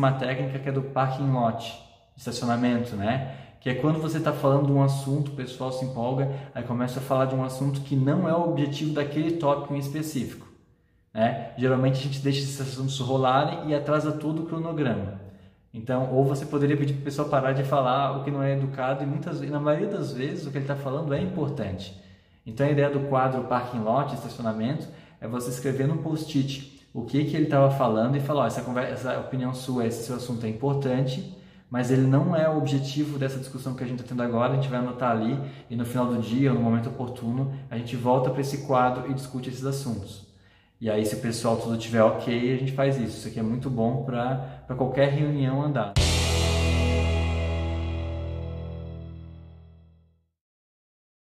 uma técnica que é do parking lot, estacionamento, né? Que é quando você está falando de um assunto, o pessoal se empolga, aí começa a falar de um assunto que não é o objetivo daquele tópico em específico, né? Geralmente a gente deixa esses assuntos rolarem e atrasa todo o cronograma. Então, ou você poderia pedir para o pessoal parar de falar o que não é educado, e na maioria das vezes o que ele está falando é importante. Então, a ideia do quadro parking lot, estacionamento, é você escrever num post-it o que ele estava falando e falar, ó, essa opinião sua, esse seu assunto é importante, mas ele não é o objetivo dessa discussão que a gente está tendo agora, a gente vai anotar ali e no final do dia, ou no momento oportuno, a gente volta para esse quadro e discute esses assuntos. E aí, se o pessoal tudo estiver ok, a gente faz isso. Isso aqui é muito bom para qualquer reunião andar.